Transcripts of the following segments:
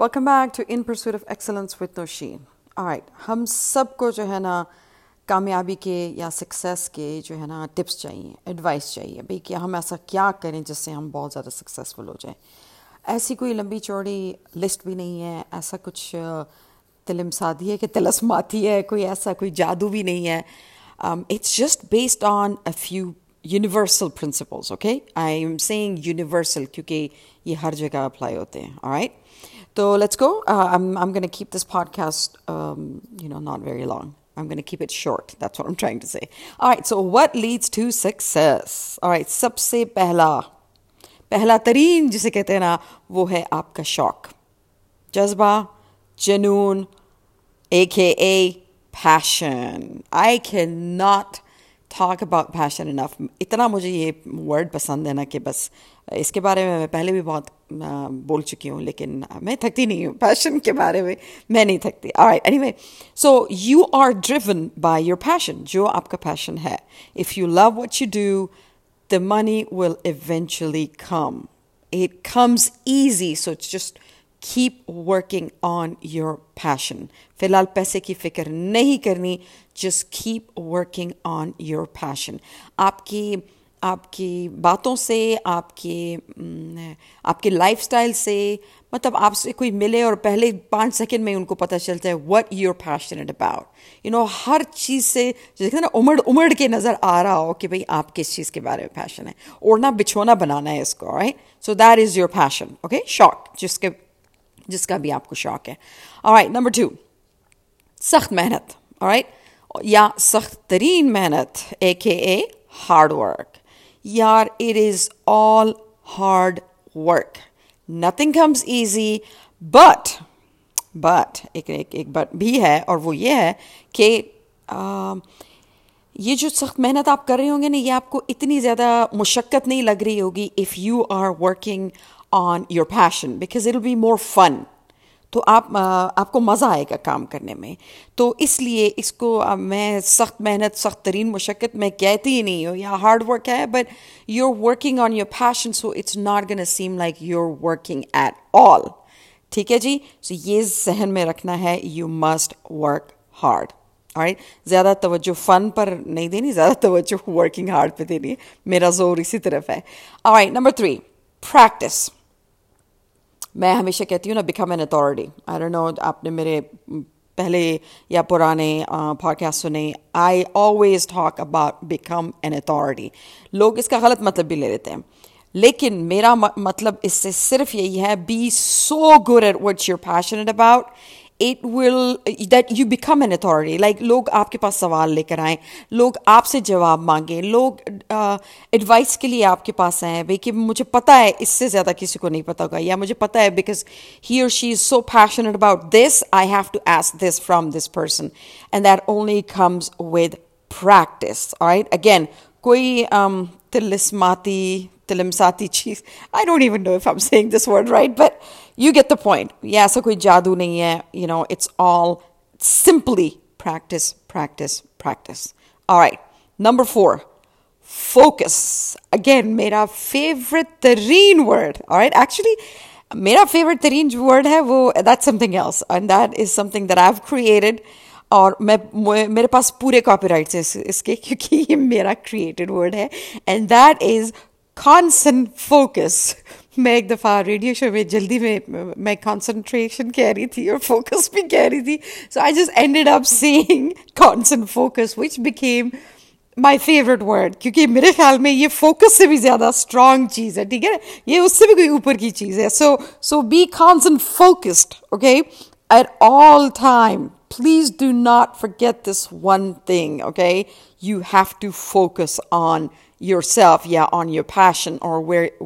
Welcome back to in pursuit of excellence with Nausheen. Alright, हम सबको जो है ना कामयाबी के या सक्सेस के जो है ना टिप्स चाहिए, एडवाइस चाहिए भाई कि हम ऐसा क्या करें जिससे हम बहुत ज़्यादा सक्सेसफुल हो जाएं। ऐसी कोई लंबी चौड़ी लिस्ट भी नहीं है, ऐसा कुछ तिलमसादी है कि तिलस्माती है, कोई ऐसा कोई जादू भी नहीं है। It's just based on a few universal principles. Okay, I am saying universal क्योंकि ये हर जगह अप्लाई होते हैं। Alright, so let's go. I'm going to keep this podcast, not very long. I'm going to keep it short. That's what I'm trying to say. All right. So what leads to success? All right. सबसे पहला तरीन जिसे कहते हैं ना वो है आपका शौक, जज्बा, जुनून, AKA passion. I cannot talk about passion enough. इतना मुझे ये word पसंद है ना कि बस इसके बारे में मैं पहले भी बहुत बोल चुकी हूँ, लेकिन मैं थकती नहीं हूँ। पैशन के बारे में मैं नहीं थकती। Alright, anyway, so you are driven by your passion, जो आपका पैशन है। If you love what you do, the money will eventually come. It comes easy, so just keep working on your passion. फिलहाल पैसे की फिक्र नहीं करनी, just keep working on your passion. आपकी बातों से, आपके लाइफस्टाइल से, मतलब आपसे कोई मिले और पहले 5 सेकंड में उनको पता चलता है what you are passionate about. हर चीज़ से जैसे ना उमड़ के नज़र आ रहा हो कि भाई आप किस चीज़ के बारे में पैशन है, ओढ़ना बिछोना बनाना है इसको। Right, so that is your passion. Okay, शौक, जिसका भी आपको शौक है। ऑलराइट, नंबर 2, सख्त मेहनत। ऑलराइट, या सख्त तरीन मेहनत, AKA hard work. Yaar, it is all hard work. Nothing comes easy, but एक but भी है, और वो ये है कि ये जो सख्त मेहनत आप कर रहे होंगे ना, ये आपको इतनी ज़्यादा मुशक्क़त नहीं लग रही होगी if you are working on your passion, because it will be more fun. तो आपको मज़ा आएगा काम करने में। तो इसलिए इसको मैं सख्त मेहनत, सख्त तरीन मुशक्क़त मैं कहती ही नहीं हूँ। या हार्ड वर्क है, but you are working on your passion, so it's not gonna seem like you are working at all. ठीक है जी, सो ये जहन में रखना है, you must work hard. Alright, ज़्यादा तवज्जो फ़न पर नहीं देनी, ज़्यादा तवज्जो वर्किंग हार्ड पर देनी है। मेरा जोर इसी तरफ है। Alright, number 3, practice. मैं हमेशा कहती हूँ ना, become an authority. I don't know आपने मेरे पहले या पुराने पॉडकास्ट सुने। I always talk about become an authority. लोग इसका गलत मतलब भी ले लेते हैं, लेकिन मेरा मतलब इससे सिर्फ यही है, be so good at what you are passionate about, it will that you become an authority. Like लोग आपके पास सवाल लेकर आएँ, लोग आपसे जवाब मांगें, लोग एडवाइस के लिए आपके पास आएँ भाई कि मुझे पता है इससे ज़्यादा किसी को नहीं पता होगा, या मुझे पता है बिकॉज ही और she is so passionate about this, I have to ask this from this person, and that only comes with practice. Alright, again कोई तिलमसाती चीज़, I don't even know if I am saying this word right, but you get the point. ये ऐसा कोई जादू नहीं है, you know, it's all simply practice, practice, practice. Alright, number 4, focus. Again मेरा फेवरेट तरीन वर्ड। ऑलराइट, एक्चुअली मेरा favourite तरीन जो वर्ड है वो that's something else, and that is something that I have created. और मेरे पास पूरे कॉपीराइट्स हैं इसके, क्योंकि ये मेरा क्रिएटेड वर्ड है, and that is consent focus. मैं एक दफ़ा रेडियो शो में जल्दी में मैं कॉन्सेंट्रेशन कह रही थी और फोकस भी कह रही थी, so I just ended up saying consent focus, which became my favourite word, क्योंकि मेरे ख्याल में ये फोकस से भी ज़्यादा स्ट्रॉन्ग चीज़ है। ठीक है, ये उससे भी कोई ऊपर की चीज़ है। So be consent focused, okay, at all time. Please do not forget this one thing, okay? You have to focus on yourself, yeah, on your passion, or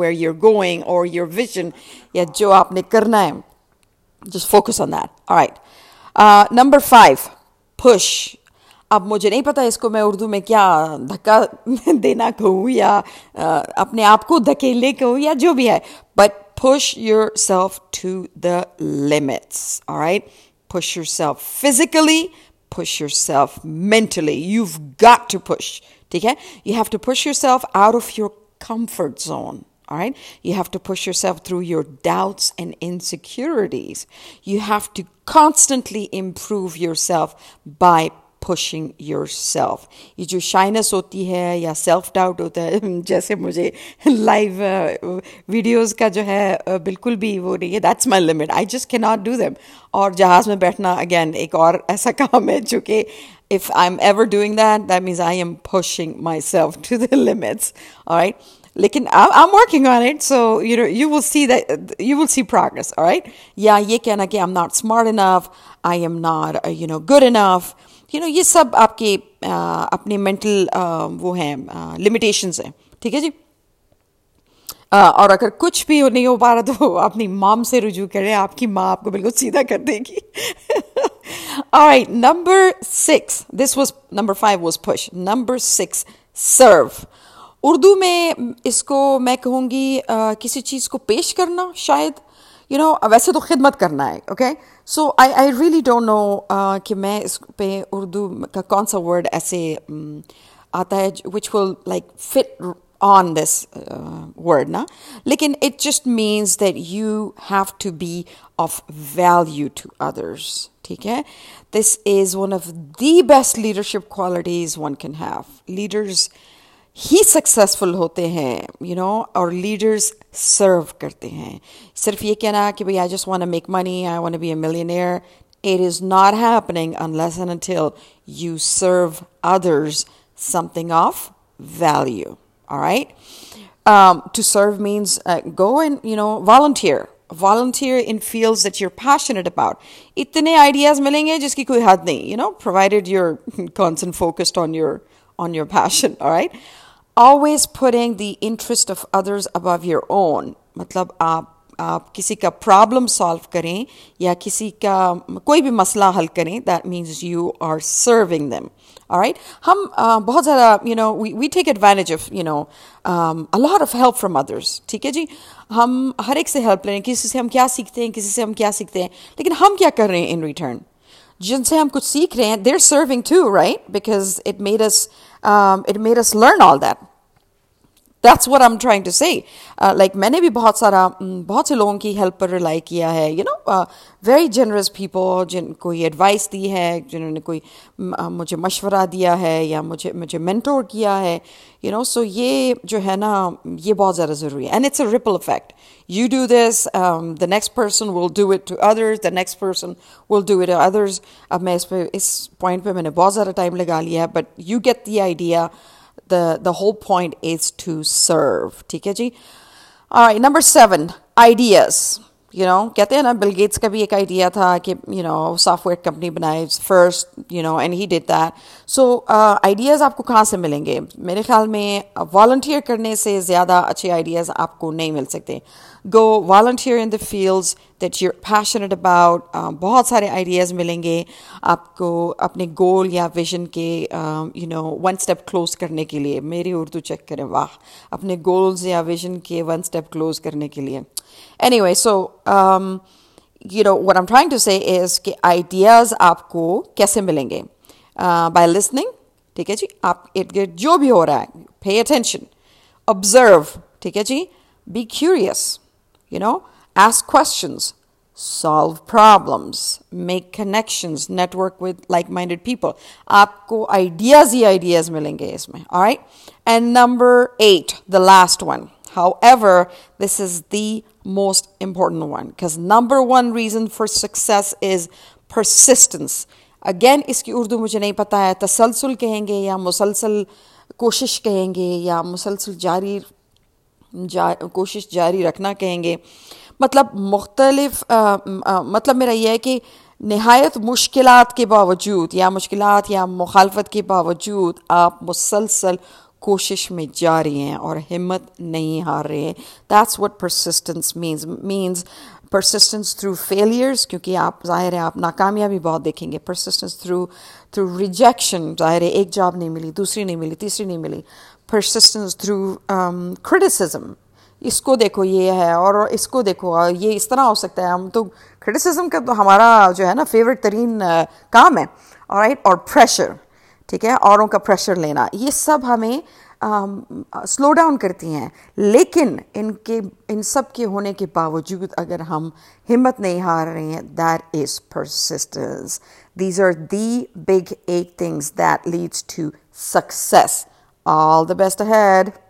where you're going, or your vision, yeah, jo aapne karna hai. Just focus on that. All right. Number 5, push. अब मुझे नहीं पता इसको मैं उर्दू में क्या धक्का देना कहूँ या अपने आप को धकेले कहूँ या जो भी है, but push yourself to the limits. All right. Push yourself physically, push yourself mentally. You've got to push. Okay? You have to push yourself out of your comfort zone. all right? You have to push yourself through your doubts and insecurities. You have to constantly improve yourself by pushing yourself. ये जो shyness होती है या self doubt होता है, जैसे मुझे live videos का जो है बिल्कुल भी वो नहीं है. That's my limit. I just cannot do them. और जहाज में बैठना again एक और ऐसा काम है जो कि if I'm ever doing that, that means I am pushing myself to the limits. All right. लेकिन I'm working on it, so you know you will see progress. All right. या ये कहना कि I'm not smart enough, I am not good enough. You know, ये सब आपके अपने mental वो हैं limitations हैं, ठीक है जी. और अगर कुछ भी नहीं हो पा रहा तो अपनी mom से रुजू करें, आपकी माँ आपको बिल्कुल सीधा कर देगी. All right, number 6. This was number 5 was push. Number 6, serve. Urdu में इसको मैं कहूँगी किसी चीज़ को पेश करना शायद. You know, वैसे तो खिदमत करना है, okay? So I really don't know कि मैं इस पे उर्दू का कौन सा वर्ड ऐसे आता है which will like fit on this word ना, लेकिन it just means that you have to be of value to others, ठीक है? This is one of the best leadership qualities one can have. Leaders ही successful होते हैं, you know, और leaders serve करते हैं. सिर्फ ये कहना कि भाई I just want to make money, I want to be a millionaire, it is not happening unless and until you serve others something of value. Alright, to serve means go and volunteer in fields that you're passionate about. इतने ideas मिलेंगे जिसकी कोई हद नहीं, you know, provided you're constant focused on your passion. All right. Always putting the interest of others above your own. मतलब आप किसी का problem solve करें या किसी का कोई भी मसला हल करें, that means you are serving them. All right. हम बहुत ज़्यादा we take advantage of a lot of help from others. ठीक है जी, हम हर एक से help लें, किसी से हम क्या सीखते हैं, लेकिन हम क्या कर रहे हैं in return? जिनसे हम कुछ सीख रहे हैं, they're serving too, right? Because it made us learn all that. That's what I'm trying to say. Like मैंने भी बहुत से लोगों की help पर rely किया है, very generous people जिनको ये advice दी है, जिन्होंने कोई मुझे मशवरा दिया है या मुझे mentor किया है, so ये जो है ना ये बहुत ज़्यादा ज़रूरी है. And it's a ripple effect. You do this, the next person will do it to others, the next person will do it to others. अब मैं इस point पे मैंने बहुत ज़्यादा time लगा लिया है, but you get the idea. The whole point is to serve. ठीक है जी. All right, number 7, ideas. कहते हैं ना बिल गेट्स का भी एक idea था कि software company बनाए first, and he did that. So ideas आपको कहाँ से मिलेंगे? मेरे ख्याल में volunteer करने से ज़्यादा अच्छे ideas आपको नहीं मिल सकते. Go volunteer in the fields that you're passionate about. बहुत सारे ideas मिलेंगे आपको अपने goal या vision के one step close करने के लिए. मेरी उर्दू चेक करें, वाह, अपने goals या vision के one step close करने के लिए. Anyway, so what I'm trying to say is कि ideas आपको कैसे मिलेंगे? By listening, ठीक है जी. आप इर्द-गिर्द जो भी हो रहा है, pay attention, observe, ठीक है जी. Be curious. Ask questions, solve problems, make connections, network with like-minded people. आपको ideas मिलेंगे इसमें, all right? And number 8, the last one. However, this is the most important one because number 1 reason for success is persistence. Again, इसकी उर्दू मुझे नहीं पता है, तसलसल कहेंगे या मुसलसल कोशिश कहेंगे या मुसलसल कोशिश जारी रखना कहेंगे. मतलब मेरा यह है कि निहायत मुश्किलात के बावजूद या मुश्किलात या मुखालफत के बावजूद आप मुसलसल कोशिश में जा रहे हैं और हिम्मत नहीं हार रहे हैं. That's what persistence means persistence through failures, क्योंकि आप ज़ाहिर है आप नाकामयाबी बहुत देखेंगे. Persistence through rejection, ज़ाहिर है एक जॉब नहीं मिली, दूसरी नहीं मिली, तीसरी नहीं मिली. Persistence through criticism, इसको देखो ये है और इसको देखो और ये इस तरह हो सकता है. हम तो criticism का तो हमारा जो है ना फेवरेट तरीन काम है, ऑलराइट. और प्रेशर, ठीक है, औरों का प्रेशर लेना, ये सब हमें स्लो डाउन करती हैं, लेकिन इनके इन सब के होने के बावजूद अगर हम हिम्मत नहीं हार रहे हैं, that is persistence. These are the big 8 things that leads to success. All the best ahead.